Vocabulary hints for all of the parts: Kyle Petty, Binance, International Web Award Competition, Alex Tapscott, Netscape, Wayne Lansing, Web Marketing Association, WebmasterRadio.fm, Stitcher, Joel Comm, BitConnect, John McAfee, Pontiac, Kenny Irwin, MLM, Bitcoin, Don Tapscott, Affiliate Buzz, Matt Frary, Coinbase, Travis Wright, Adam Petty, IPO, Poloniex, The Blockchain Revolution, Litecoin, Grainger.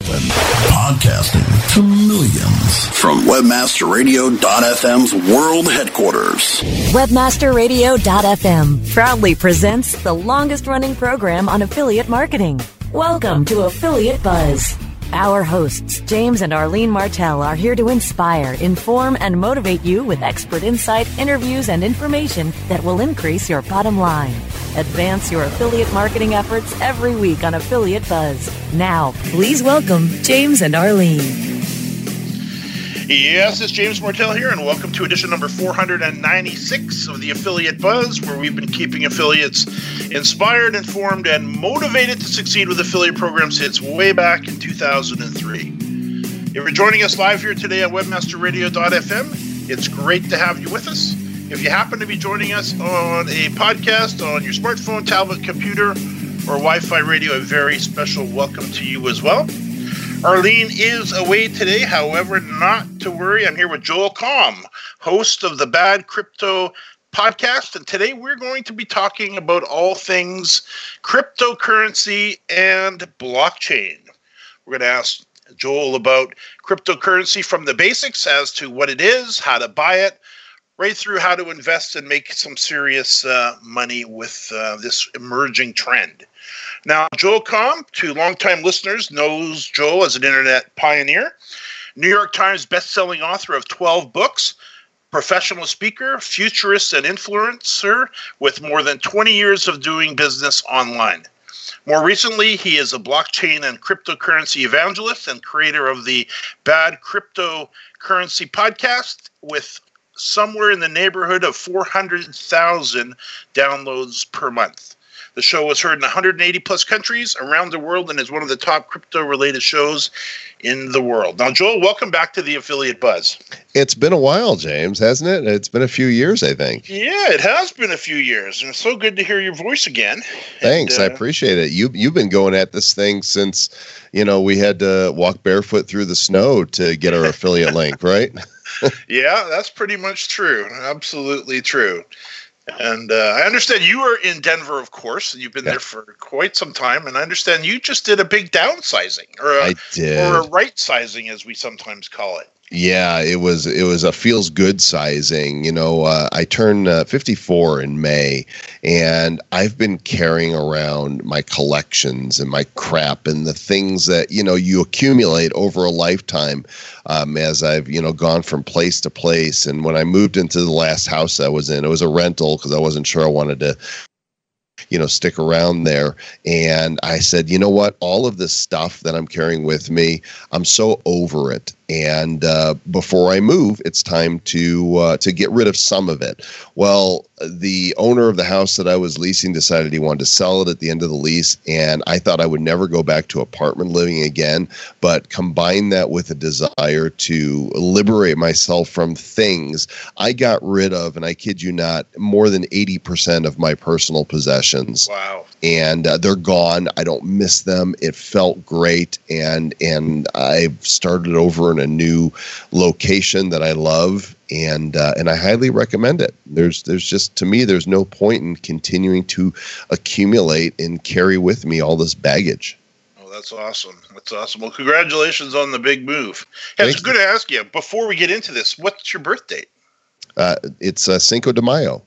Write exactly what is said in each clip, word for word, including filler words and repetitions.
Podcasting to millions from Webmaster Radio dot f m's world headquarters. Webmaster Radio dot f m proudly presents the longest-running program on affiliate marketing. Welcome to Affiliate Buzz. Our hosts, James and Arlene Martell, are here to inspire, inform, and motivate you with expert insight, interviews, and information that will increase your bottom line. Advance your affiliate marketing efforts every week on Affiliate Buzz. Now, please welcome James and Arlene. Yes, it's James Martell here, and welcome to edition number four hundred ninety-six of the Affiliate Buzz, where we've been keeping affiliates inspired, informed, and motivated to succeed with affiliate programs since way back in two thousand three. If you're joining us live here today at Webmaster Radio dot f m, it's great to have you with us. If you happen to be joining us on a podcast, on your smartphone, tablet, computer, or Wi-Fi radio, a very special welcome to you as well. Arlene is away today, however, not to worry. I'm here with Joel Comm, host of the Bad Crypto Podcast, and today we're going to be talking about all things cryptocurrency and blockchain. We're going to ask Joel about cryptocurrency from the basics as to what it is, how to buy it, right through how to invest and make some serious uh, money with uh, this emerging trend. Now, Joel Comm, to longtime listeners, knows Joel as an internet pioneer, New York Times bestselling author of twelve books, professional speaker, futurist, and influencer with more than twenty years of doing business online. More recently, he is a blockchain and cryptocurrency evangelist and creator of the Bad Cryptocurrency Podcast with somewhere in the neighborhood of four hundred thousand downloads per month. The show was heard in one hundred eighty plus countries around the world and is one of the top crypto-related shows in the world. Now, Joel, welcome back to the Affiliate Buzz. It's been a while, James, hasn't it? It's been a few years, I think. Yeah, it has been a few years, and it's so good to hear your voice again. Thanks, and, uh, I appreciate it. You, you've been going at this thing since, you know, we had to walk barefoot through the snow to get our affiliate link, right? Yeah, that's pretty much true. Absolutely true. And uh, I understand you are in Denver, of course, and you've been yeah. there for quite some time. And I understand you just did a big downsizing, or a, I did. or a right sizing, as we sometimes call it. Yeah, it was it was a feels good sizing. You know, uh, I turned uh, fifty-four in May, and I've been carrying around my collections and my crap and the things that, you know, you accumulate over a lifetime um, as I've, you know, gone from place to place. And when I moved into the last house I was in, it was a rental because I wasn't sure I wanted to, you know, stick around there. And I said, you know what, all of this stuff that I'm carrying with me, I'm so over it. And uh, before I move, it's time to uh, to get rid of some of it. Well, the owner of the house that I was leasing decided he wanted to sell it at the end of the lease, and I thought I would never go back to apartment living again, but combine that with a desire to liberate myself from things. I got rid of, and I kid you not, more than eighty percent of my personal possessions. Wow. And uh, they're gone. I don't miss them. It felt great, and and I've started over in a new location that I love, and uh, and I highly recommend it. There's there's just, to me, there's no point in continuing to accumulate and carry with me all this baggage. Oh, that's awesome. That's awesome. Well, congratulations on the big move. Hey, it's good to ask you, before we get into this, what's your birth date? Uh, it's uh, Cinco de Mayo.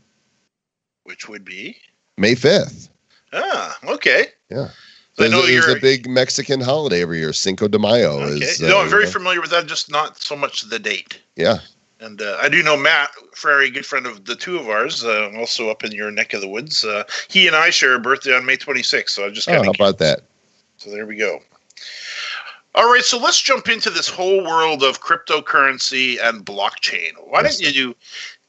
Which would be? May fifth. Ah, okay. Yeah. So there's I know a, there's a big Mexican holiday every year, Cinco de Mayo. Okay. Is, uh, no, I'm very uh, familiar with that, just not so much the date. Yeah. And uh, I do know Matt Frary, good friend of the two of ours, uh, also up in your neck of the woods. Uh, he and I share a birthday on May twenty-sixth, so I just kind of. Oh, how about that? So there we go. All right, so let's jump into this whole world of cryptocurrency and blockchain. Why don't you do,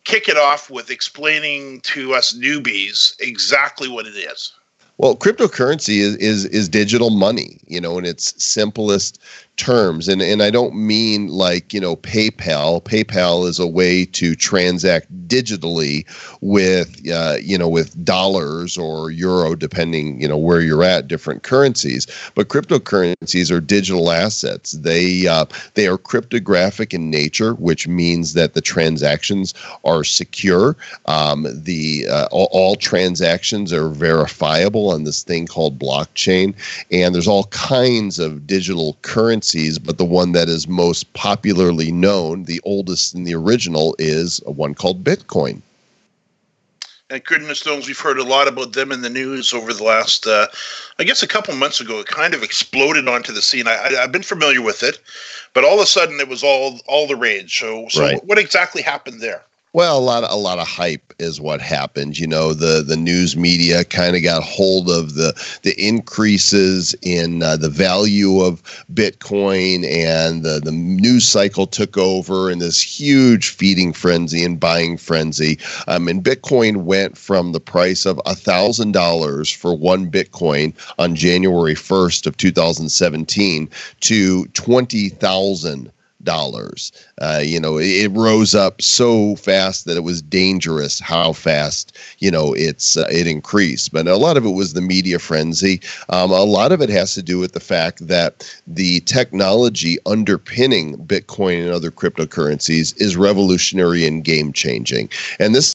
kick it off with explaining to us newbies exactly what it is? Well, cryptocurrency is, is is digital money, you know, in its simplest terms. And and I don't mean like, you know, PayPal. PayPal is a way to transact digitally with, uh, you know, with dollars or euro, depending, you know, where you're at, different currencies. But cryptocurrencies are digital assets. They, uh, they are cryptographic in nature, which means that the transactions are secure. Um, the uh, all, all transactions are verifiable on this thing called blockchain, and there's all kinds of digital currencies, but the one that is most popularly known, the oldest and the original, is one called Bitcoin. And goodness knows we've heard a lot about them in the news over the last, uh, I guess a couple months ago, it kind of exploded onto the scene. I, I, I've been familiar with it, but all of a sudden it was all all the rage. So, so right. What exactly happened there? Well, a lot of, a lot of hype is what happened. You know, the, the news media kind of got hold of the the increases in uh, the value of Bitcoin, and the, the news cycle took over in this huge feeding frenzy and buying frenzy. Um, and Bitcoin went from the price of one thousand dollars for one Bitcoin on January first of two thousand seventeen to twenty thousand dollars. Dollars, uh, you know, it, it rose up so fast that it was dangerous how fast, you know, it's uh, it increased. But a lot of it was the media frenzy. Um, a lot of it has to do with the fact that the technology underpinning Bitcoin and other cryptocurrencies is revolutionary and game changing. And this.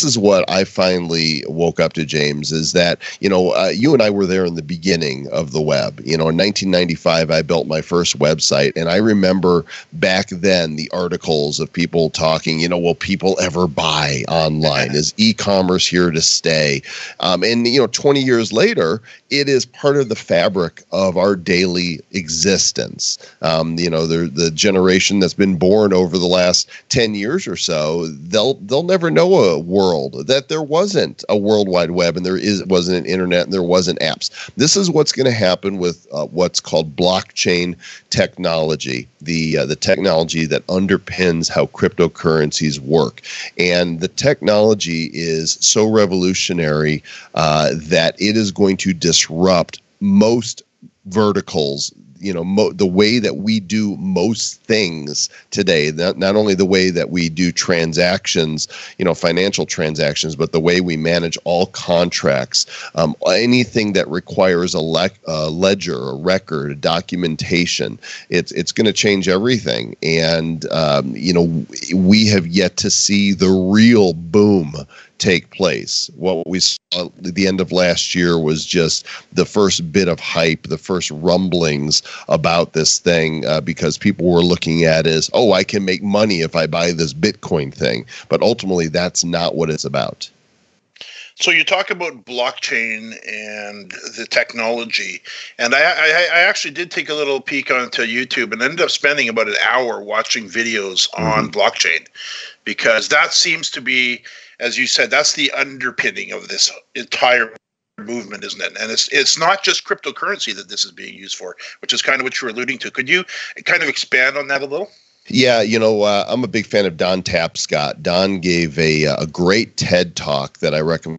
This is what I finally woke up to, James, is that, you know, uh, you and I were there in the beginning of the web. You know, in nineteen ninety-five, I built my first website. And I remember back then the articles of people talking, you know, will people ever buy online? Is e-commerce here to stay? Um, and, you know, twenty years later, it is part of the fabric of our daily existence. Um, you know, the, the generation that's been born over the last ten years or so, they'll they'll never know a world. World, that there wasn't a World Wide Web, and there is wasn't an internet, and there wasn't apps. This is what's going to happen with uh, what's called blockchain technology, the uh, the technology that underpins how cryptocurrencies work. And the technology is so revolutionary uh, that it is going to disrupt most verticals. You know, mo- the way that we do most things today, not, not only the way that we do transactions, you know, financial transactions, but the way we manage all contracts, um, anything that requires a, le- a ledger, a record, a documentation. It's it's going to change everything. And, um, you know, we have yet to see the real boom take place. What we saw at the end of last year was just the first bit of hype, the first rumblings about this thing, uh, because people were looking at it as, oh, I can make money if I buy this Bitcoin thing. But ultimately, that's not what it's about. So you talk about blockchain and the technology, and I, I, I actually did take a little peek onto YouTube and ended up spending about an hour watching videos mm-hmm. on blockchain, because that seems to be, as you said, that's the underpinning of this entire movement, isn't it? And it's it's not just cryptocurrency that this is being used for, which is kind of what you were alluding to. Could you kind of expand on that a little? Yeah, you know, uh, I'm a big fan of Don Tapscott. Don gave a, a great TED Talk that I recommend.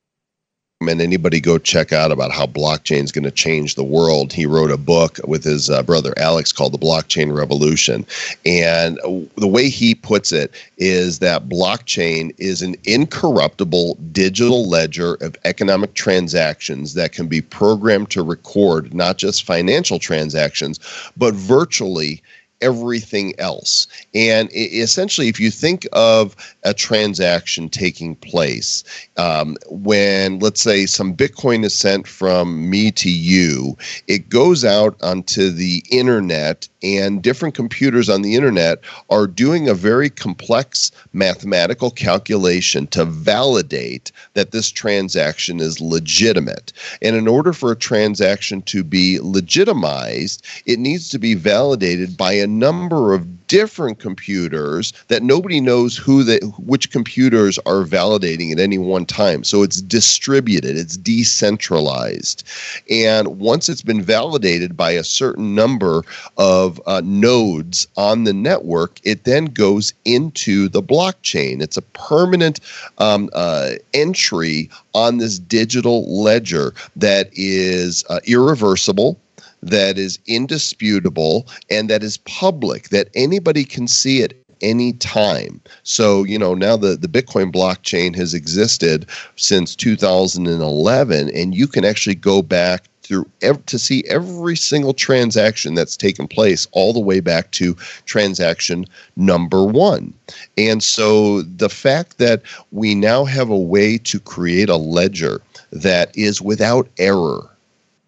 And anybody go check out about how blockchain is going to change the world. He wrote a book with his uh, brother Alex called The Blockchain Revolution. And the way he puts it is that blockchain is an incorruptible digital ledger of economic transactions that can be programmed to record not just financial transactions, but virtually everything else. And essentially, if you think of a transaction taking place, um, when, let's say, some Bitcoin is sent from me to you, it goes out onto the internet, and different computers on the internet are doing a very complex mathematical calculation to validate that this transaction is legitimate. And in order for a transaction to be legitimized, it needs to be validated by a number of different computers that nobody knows who the, which computers are validating at any one time. So it's distributed, it's decentralized. And once it's been validated by a certain number of uh, nodes on the network, it then goes into the blockchain. It's a permanent um, uh, entry on this digital ledger that is uh, irreversible, that is indisputable, and that is public, that anybody can see it any time. So, you know, now the, the Bitcoin blockchain has existed since two thousand eleven, and you can actually go back through ev- to see every single transaction that's taken place all the way back to transaction number one. And so the fact that we now have a way to create a ledger that is without error,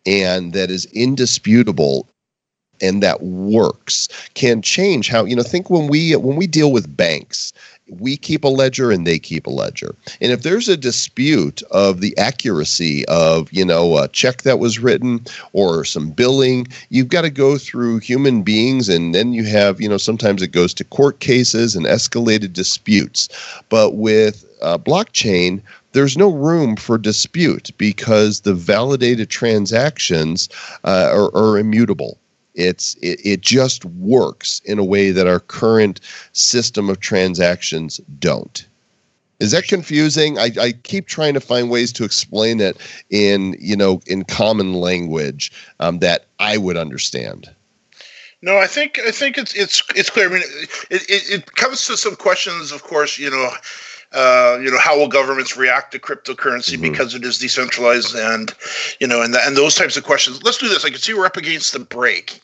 and that is indisputable, and that works, can change how, you know, think when we when we deal with banks, we keep a ledger and they keep a ledger. And if there's a dispute of the accuracy of, you know, a check that was written or some billing, you've got to go through human beings, and then you have, you know, sometimes it goes to court cases and escalated disputes. But with uh, blockchain, there's no room for dispute because the validated transactions uh, are, are immutable. It's it, it just works in a way that our current system of transactions don't. Is that confusing? I, I keep trying to find ways to explain it in, you know, in common language um, that I would understand. No, I think I think it's it's it's clear. I mean, it, it, it comes to some questions, of course, you know. Uh, you know, how will governments react to cryptocurrency mm-hmm. because it is decentralized, and, you know, and, the, and those types of questions. Let's do this. I can see we're up against the break.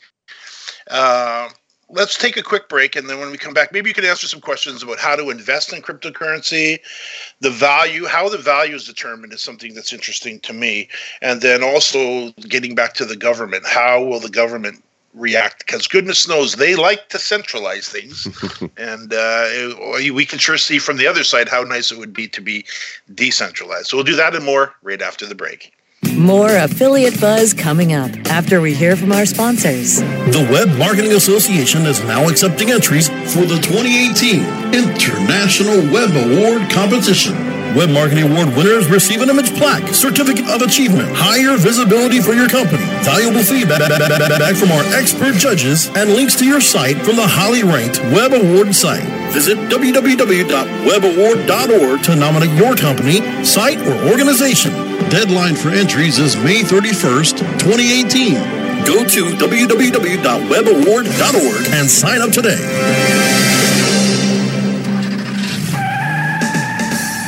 Uh, let's take a quick break, and then when we come back, maybe you can answer some questions about how to invest in cryptocurrency, the value, how the value is determined is something that's interesting to me. And then also getting back to the government, how will the government react, because goodness knows they like to centralize things, and uh, we can sure see from the other side how nice it would be to be decentralized. So we'll do that and more right after the break. More Affiliate Buzz coming up after we hear from our sponsors. The Web Marketing Association is now accepting entries for the twenty eighteen International Web Award Competition. Web Marketing Award winners receive an image plaque, certificate of achievement, higher visibility for your company, valuable feedback from our expert judges, and links to your site from the highly ranked Web Award site. Visit w w w dot web award dot org to nominate your company, site, or organization. Deadline for entries is May thirty-first, twenty eighteen. Go to w w w dot web award dot org and sign up today.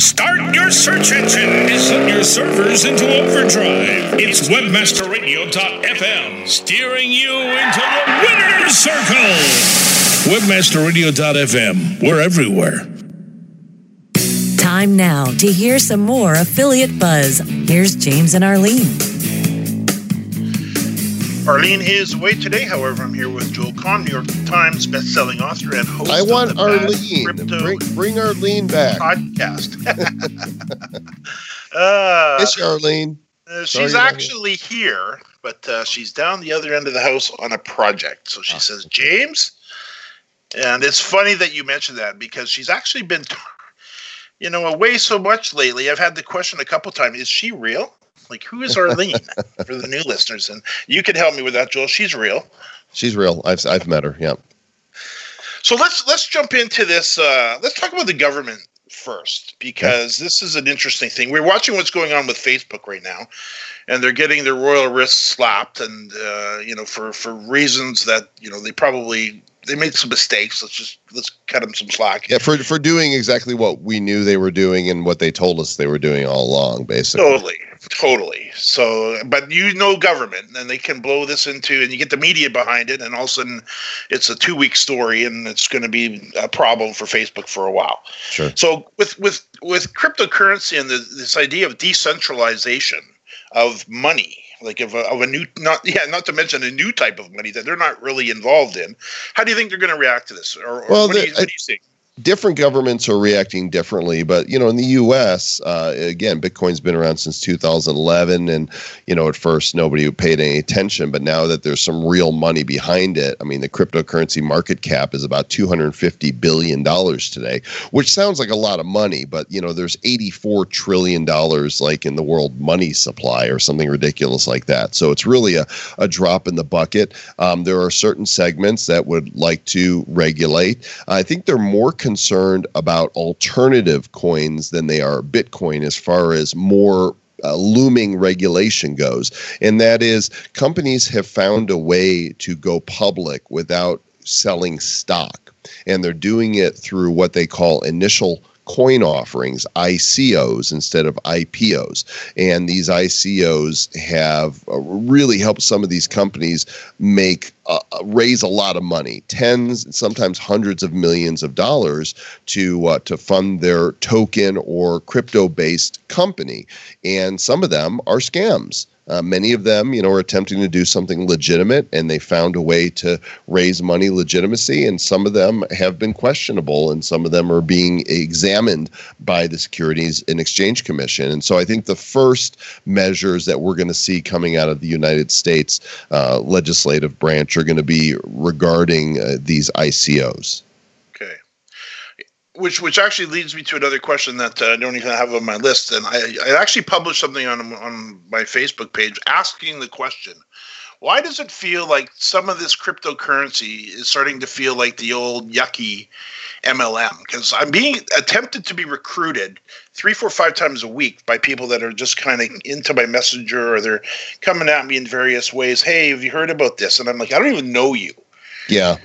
Start your search engine and send your servers into overdrive. It's webmaster radio dot f m steering you into the winner's circle. webmaster radio dot f m. We're everywhere. Time now to hear some more Affiliate Buzz. Here's James and Arlene. Arlene is away today. However, I'm here with Joel Comm, New York Times bestselling author and host I want of the Arlene. Bad Crypto bring, bring Arlene back. Podcast. uh, it's Arlene. Uh, she's actually here, but uh, she's down the other end of the house on a project. So she oh. says, James, and it's funny that you mentioned that because she's actually been, you know, away so much lately. I've had the question a couple times, is she real? Like, who is Arlene for the new listeners? And you can help me with that, Joel. She's real. She's real. I've I've met her. Yeah. So let's let's jump into this. Uh, let's talk about the government first, because yeah. this is an interesting thing. We're watching what's going on with Facebook right now, and they're getting their royal wrists slapped, and uh, you know, for for reasons that you know they probably they made some mistakes. Let's just let's cut them some slack. Yeah, for for doing exactly what we knew they were doing and what they told us they were doing all along, basically. Totally. Totally. So, but you know, government, and they can blow this into, and you get the media behind it, and all of a sudden, it's a two-week story, and it's going to be a problem for Facebook for a while. Sure. So, with with with cryptocurrency and the, this idea of decentralization of money, like of a, of a new, not yeah, not to mention a new type of money that they're not really involved in. How do you think they're going to react to this? Or, or well, what, the, do you, what do you think? Different governments are reacting differently, but, you know, in the U S, uh, again, Bitcoin's been around since two thousand eleven, and, you know, at first nobody paid any attention, but now that there's some real money behind it, I mean, the cryptocurrency market cap is about two hundred fifty billion dollars today, which sounds like a lot of money, but, you know, there's eighty-four trillion dollars, like, in the world money supply or something ridiculous like that, so it's really a, a drop in the bucket. Um, there are certain segments that would like to regulate. I think they're more concerned about alternative coins than they are Bitcoin as far as more Uh, looming regulation goes. And that is companies have found a way to go public without selling stock. And they're doing it through what they call initial coin offerings, I C Os instead of I P Os. And these I C Os have really helped some of these companies make Uh, raise a lot of money, tens and sometimes hundreds of millions of dollars to uh, to fund their token or crypto-based company. And some of them are scams. Uh, many of them, you know, are attempting to do something legitimate, and they found a way to raise money legitimacy. And some of them have been questionable, and some of them are being examined by the Securities and Exchange Commission. And so I think the first measures that we're going to see coming out of the United States uh, legislative branch are going to be regarding uh, these I C Os. Okay. Which which actually leads me to another question that uh, I don't even have on my list. And I, I actually published something on, on my Facebook page asking the question, why does it feel like some of this cryptocurrency is starting to feel like the old yucky M L M? Because I'm being attempted to be recruited three, four, five times a week by people that are just kind of into my messenger, or they're coming at me in various ways. Hey, have you heard about this? And I'm like, I don't even know you. Yeah.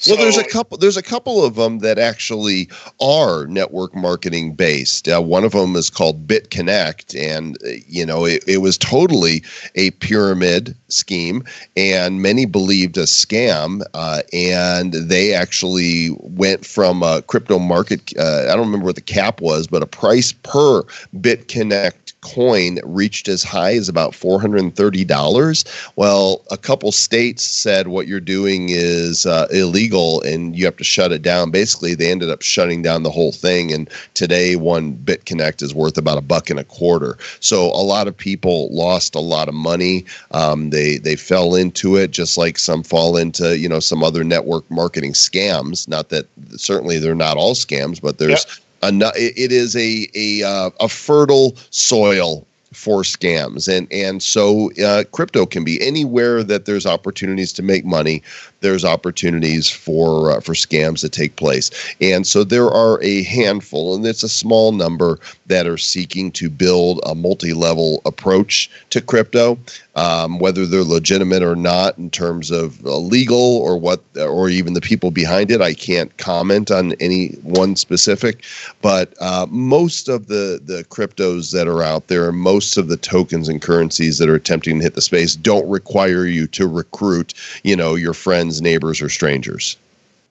So, well, there's a couple. There's a couple of them that actually are network marketing based. Uh, one of them is called BitConnect, and uh, you know it, it was totally a pyramid scheme, and many believed a scam. Uh, and they actually went from a crypto market. Uh, I don't remember what the cap was, but a price per BitConnect coin reached as high as about four hundred thirty dollars. Well, a couple states said what you're doing is uh, illegal and you have to shut it down. Basically, they ended up shutting down the whole thing. And today, one BitConnect is worth about a buck and a quarter. So a lot of people lost a lot of money. Um, they they fell into it, just like some fall into, you know, some other network marketing scams. Not that certainly they're not all scams, but there's yep. It is a a, uh, a fertile soil for scams, and and so uh, crypto can be anywhere that there's opportunities to make money. There's opportunities for uh, for scams to take place, and so there are a handful, and it's a small number that are seeking to build a multi-level approach to crypto, um, whether they're legitimate or not in terms of uh, legal or what, or even the people behind it. I can't comment on any one specific, but uh, most of the the cryptos that are out there, most Most of the tokens and currencies that are attempting to hit the space don't require you to recruit, you know, your friends, neighbors, or strangers.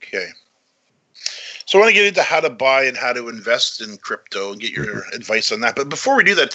Okay. So I want to get into how to buy and how to invest in crypto and get your advice on that. But before we do that,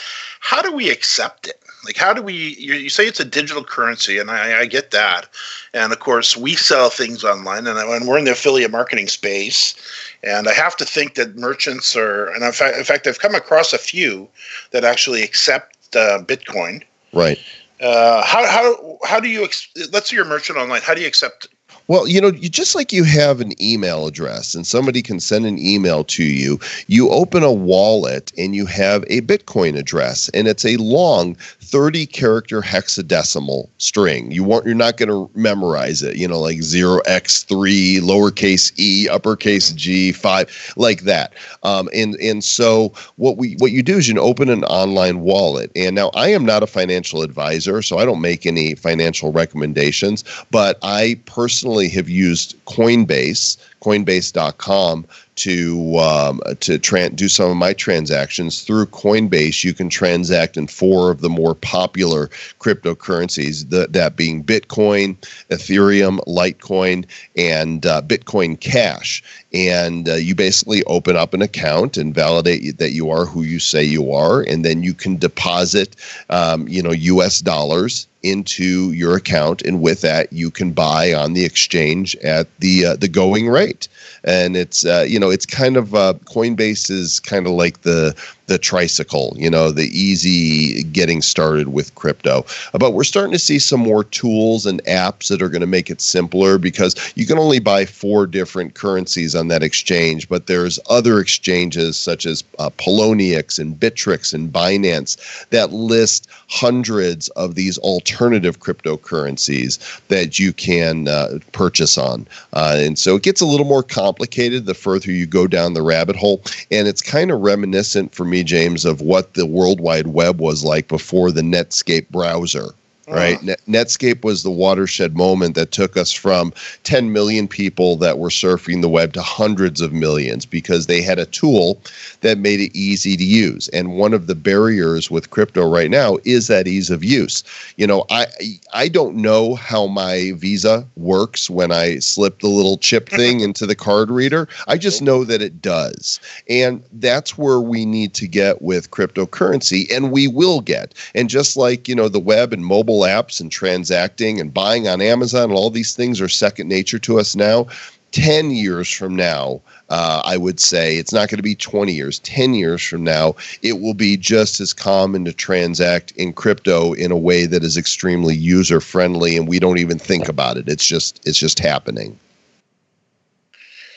how do we accept it? Like, how do we, you, you say it's a digital currency, and I, I get that. And of course, we sell things online, and, I, and we're in the affiliate marketing space. And I have to think that merchants are, and in fact, in fact I've come across a few that actually accept uh, Bitcoin. Right. Uh, how, how, how do you, ex- let's say you're a merchant online, how do you accept it? Well, you know, you, just like you have an email address and somebody can send an email to you, you open a wallet and you have a Bitcoin address, and it's a long thirty-character hexadecimal string. You won't, you're not going to memorize it, you know, like zero x three, lowercase e, uppercase g, five, like that. Um, and and so what we what you do is you open an online wallet. And now I am not a financial advisor, so I don't make any financial recommendations, but I personally have used Coinbase, coinbase dot com, to um, to tra- do some of my transactions. Through Coinbase, you can transact in four of the more popular cryptocurrencies, the, that being Bitcoin, Ethereum, Litecoin, and uh, Bitcoin Cash. And uh, you basically open up an account and validate that you are who you say you are, and then you can deposit um, you know, U S dollars into your account, and with that you can buy on the exchange at the uh, the going rate. And it's uh, you know, it's kind of uh, Coinbase is kind of like the the tricycle, you know, the easy getting started with crypto. But we're starting to see some more tools and apps that are going to make it simpler, because you can only buy four different currencies on that exchange, but there's other exchanges such as uh, Poloniex and Bittrex and Binance that list hundreds of these alternative cryptocurrencies that you can uh, purchase on. Uh, and so it gets a little more complicated the further you go down the rabbit hole. And it's kind of reminiscent for me, James, of what the World Wide Web was like before the Netscape browser, right? Uh-huh. Net- Netscape was the watershed moment that took us from ten million people that were surfing the web to hundreds of millions, because they had a tool that made it easy to use. And one of the barriers with crypto right now is that ease of use. You know, I I don't know how my Visa works when I slip the little chip thing into the card reader. I just know that it does. And that's where we need to get with cryptocurrency, and we will get. And just like, you know, the web and mobile apps and transacting and buying on Amazon and all these things are second nature to us now. ten years from now, uh, I would say it's not going to be twenty years. ten years from now, it will be just as common to transact in crypto in a way that is extremely user friendly, and we don't even think about it. It's just it's just happening.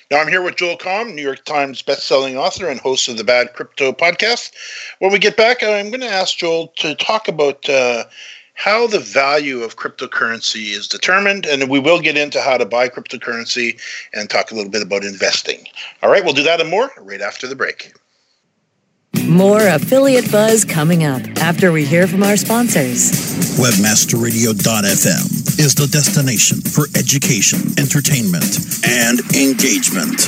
Now, I'm here with Joel Comm, New York Times bestselling author and host of the Bad Crypto Podcast. When we get back, I'm going to ask Joel to talk about uh, how the value of cryptocurrency is determined, and we will get into how to buy cryptocurrency and talk a little bit about investing. All right, we'll do that and more right after the break. More Affiliate Buzz coming up after we hear from our sponsors. Webmaster Radio dot f m is the destination for education, entertainment, and engagement.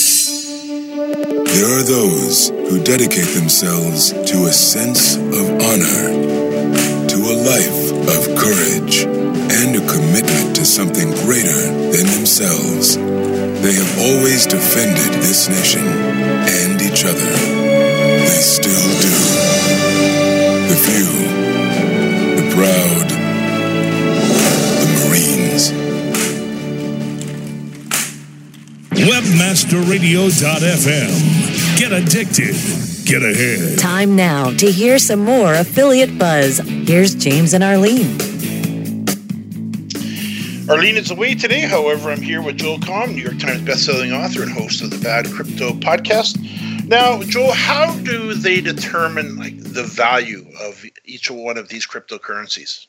There are those who dedicate themselves to a sense of honor, to a life of courage, and a commitment to something greater than themselves. They have always defended this nation and each other. They still do. The few, the proud, the Marines. Webmaster Radio dot f m. Get addicted. Get ahead. Time now to hear some more Affiliate Buzz. Here's James and Arlene. Arlene is away today. However, I'm here with Joel Comm, New York Times bestselling author and host of the Bad Crypto Podcast. Now, Joel, how do they determine like the value of each one of these cryptocurrencies?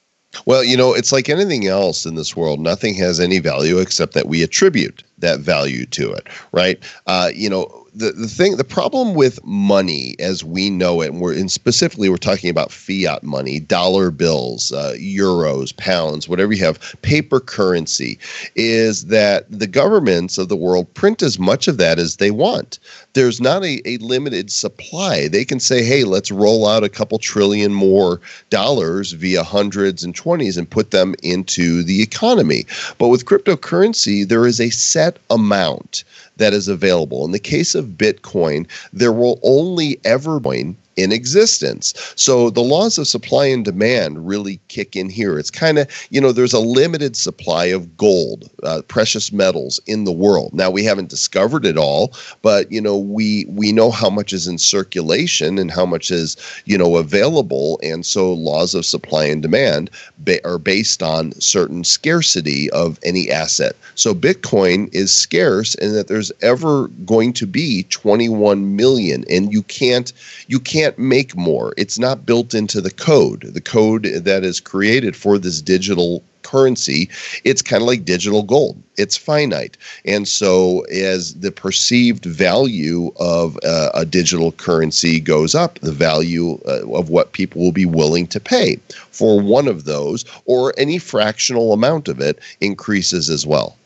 Well, you know, it's like anything else in this world. Nothing has any value except that we attribute that value to it, right? Uh, you know, the, the thing, the problem with money as we know it, and we're in specifically, we're talking about fiat money, dollar bills, uh, euros, pounds, whatever you have, paper currency, is that the governments of the world print as much of that as they want. There's not a, a limited supply. They can say, hey, let's roll out a couple trillion more dollars via hundreds and twenties and put them into the economy. But with cryptocurrency, there is a set amount that is available. In the case of Bitcoin, there will only ever be in existence. So the laws of supply and demand really kick in here. It's kind of, you know, there's a limited supply of gold, uh, precious metals in the world. Now, we haven't discovered it all, but, you know, we we know how much is in circulation and how much is, you know, available. And so laws of supply and demand ba- are based on certain scarcity of any asset. So Bitcoin is scarce in that there's ever going to be twenty-one million, and you can't you can't Can't make more. It's not built into the code. The code that is created for this digital currency, it's kind of like digital gold. It's finite. And so as the perceived value of uh, a digital currency goes up, the value uh, of what people will be willing to pay for one of those or any fractional amount of it increases as well.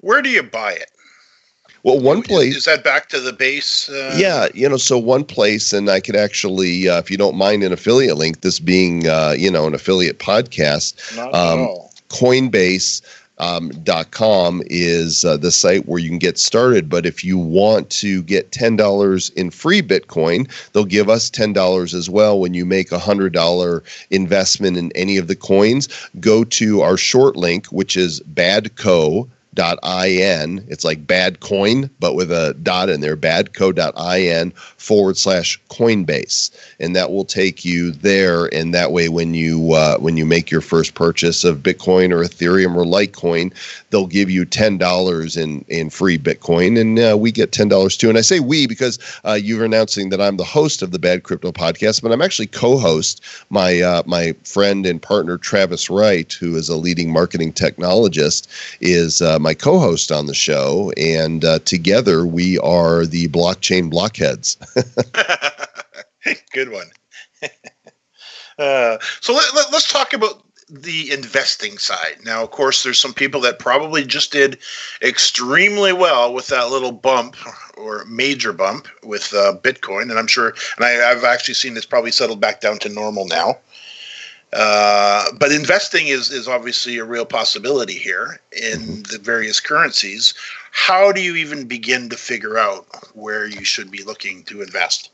Where do you buy it? Well, one place is that back to the base. Uh, yeah, you know, so one place, and I could actually, uh, if you don't mind, an affiliate link. This being, uh, you know, an affiliate podcast. Not um, at all. Coinbase. Um, .com is uh, the site where you can get started. But if you want to get ten dollars in free Bitcoin, they'll give us ten dollars as well when you make a one hundred dollars investment in any of the coins. Go to our short link, which is badco dot I N. It's like bad coin, but with a dot in there, badco dot I N forward slash Coinbase. And that will take you there. And that way, when you uh, when you make your first purchase of Bitcoin or Ethereum or Litecoin, they'll give you ten dollars in, in free Bitcoin. And uh, we get ten dollars too. And I say we because uh, you're announcing that I'm the host of the Bad Crypto Podcast, but I'm actually co-host. My, uh, my friend and partner, Travis Wright, who is a leading marketing technologist, is uh, my co-host on the show, and uh, together we are the blockchain blockheads. Good one. uh, so let, let, let's talk about the investing side. Now, of course, there's some people that probably just did extremely well with that little bump or major bump with uh, Bitcoin, and I'm sure, and I, I've actually seen it's probably settled back down to normal now. Uh, but investing is, is obviously a real possibility here in mm-hmm. the various currencies. How do you even begin to figure out where you should be looking to invest?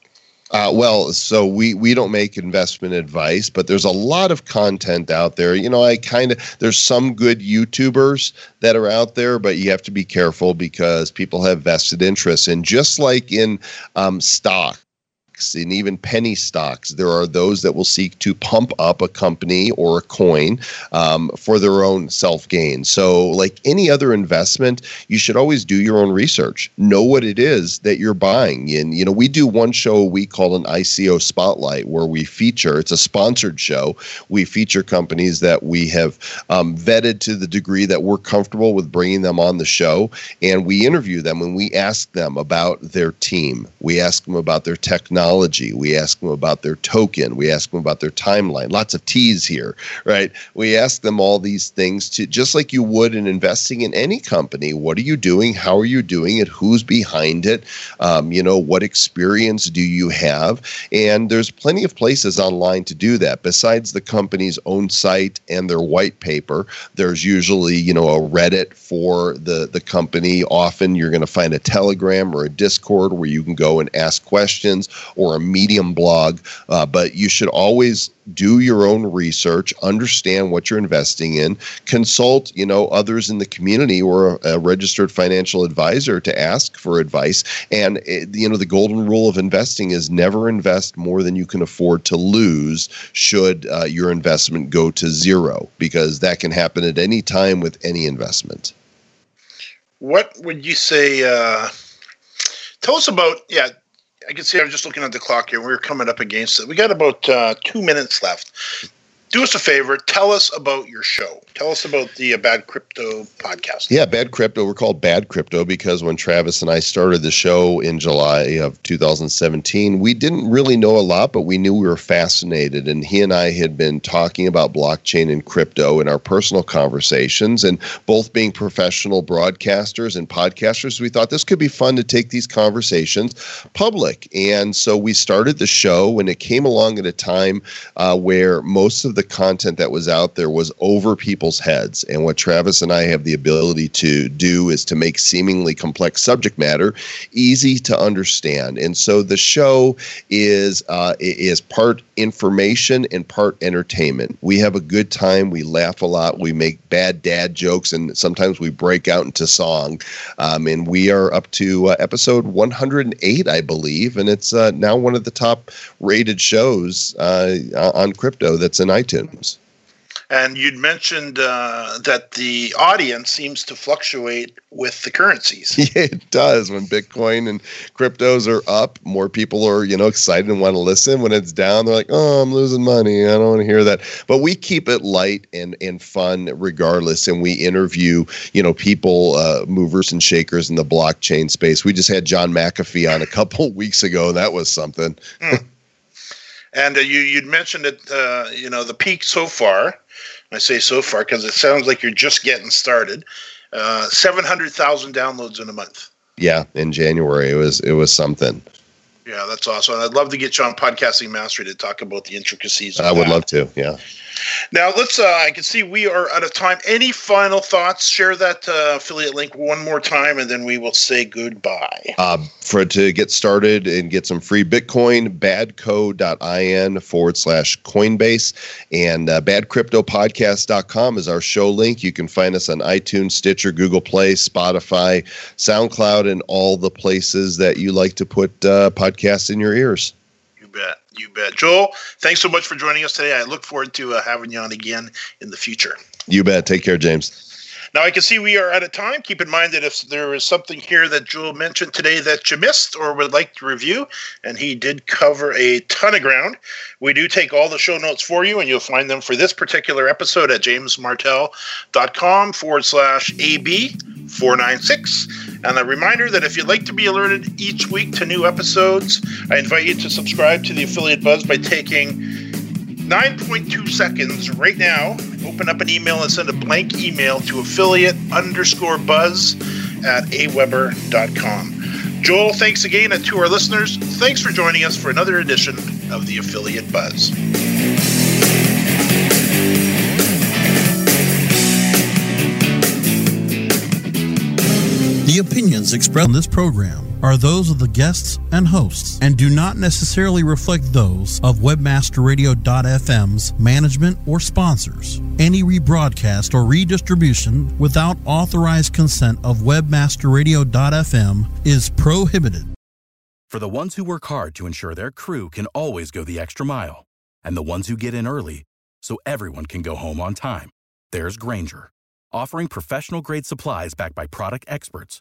Uh, well, so we, we don't make investment advice, but there's a lot of content out there. You know, I kind of, there's some good YouTubers that are out there, but you have to be careful because people have vested interests. And just like in um, stock, and even penny stocks, there are those that will seek to pump up a company or a coin um, for their own self-gain. So like any other investment, you should always do your own research. Know what it is that you're buying. And, you know, we do one show a week called an I C O Spotlight where we feature, it's a sponsored show, we feature companies that we have um, vetted to the degree that we're comfortable with bringing them on the show. And we interview them and we ask them about their team. We ask them about their technology. We ask them about their token. We ask them about their timeline. Lots of T's here, right? We ask them all these things to just like you would in investing in any company. What are you doing? How are you doing it? Who's behind it? Um, you know, what experience do you have? And there's plenty of places online to do that. Besides the company's own site and their white paper, there's usually, you know, a Reddit for the, the company. Often you're going to find a Telegram or a Discord where you can go and ask questions, or a Medium blog, uh, but you should always do your own research, understand what you're investing in, consult, you know, others in the community or a, a registered financial advisor to ask for advice. And, it, you know, the golden rule of investing is never invest more than you can afford to lose should uh, your investment go to zero, because that can happen at any time with any investment. What would you say? Uh, tell us about, yeah, I can see I was just looking at the clock here. We were coming up against it. We got about uh, two minutes left. do us a favor. Tell us about your show. Tell us about the uh, Bad Crypto podcast. Yeah, Bad Crypto. We're called Bad Crypto because when Travis and I started the show in July of two thousand seventeen, we didn't really know a lot, but we knew we were fascinated. And he and I had been talking about blockchain and crypto in our personal conversations, and both being professional broadcasters and podcasters, we thought this could be fun to take these conversations public. And so we started the show, and it came along at a time uh, where most of the content that was out there was over people's heads. And what Travis and I have the ability to do is to make seemingly complex subject matter easy to understand. And so the show is uh, is part information and part entertainment. We have a good time. We laugh a lot. We make bad dad jokes, and sometimes we break out into song. Um, and we are up to uh, episode one hundred eight, I believe, and it's uh, now one of the top rated shows uh, on crypto that's in iTunes. iTunes. And you'd mentioned uh, that the audience seems to fluctuate with the currencies. Yeah, it does. When Bitcoin and cryptos are up, more people are, you know, excited and want to listen. When it's down, they're like, oh, I'm losing money. I don't want to hear that. But we keep it light and, and fun regardless. And we interview, you know, people, uh, movers and shakers in the blockchain space. We just had John McAfee on a couple weeks ago, and that was something. Mm. And uh, you, you'd mentioned it, uh, you know, the peak so far. I say so far because it sounds like you're just getting started. Uh, seven hundred thousand downloads in a month. Yeah, in January. It was it was something. Yeah, that's awesome. And I'd love to get you on Podcasting Mastery to talk about the intricacies of I would that. love to, yeah. Now, let's. Uh, I can see we are out of time. Any final thoughts? Share that uh, affiliate link one more time, and then we will say goodbye. Uh, for to get started and get some free Bitcoin, badco.in forward slash Coinbase, and uh, bad crypto podcast dot com is our show link. You can find us on iTunes, Stitcher, Google Play, Spotify, SoundCloud, and all the places that you like to put uh, podcasts in your ears. You bet. You bet. Joel, thanks so much for joining us today. I look forward to uh, having you on again in the future. You bet. Take care, James. Now, I can see we are out of time. Keep in mind that if there is something here that Joel mentioned today that you missed or would like to review, and he did cover a ton of ground, we do take all the show notes for you, and you'll find them for this particular episode at jamesmartell.com forward slash AB 496. And a reminder that if you'd like to be alerted each week to new episodes, I invite you to subscribe to the Affiliate Buzz by taking nine point two seconds right now. Open up an email and send a blank email to affiliate underscore buzz at aweber dot com. Joel, thanks again. And to our listeners, thanks for joining us for another edition of the Affiliate Buzz. The opinions expressed on this program are those of the guests and hosts and do not necessarily reflect those of webmaster radio dot f m's management or sponsors. Any rebroadcast or redistribution without authorized consent of webmaster radio dot f m is prohibited. For the ones who work hard to ensure their crew can always go the extra mile, and the ones who get in early so everyone can go home on time, there's Grainger, offering professional-grade supplies backed by product experts,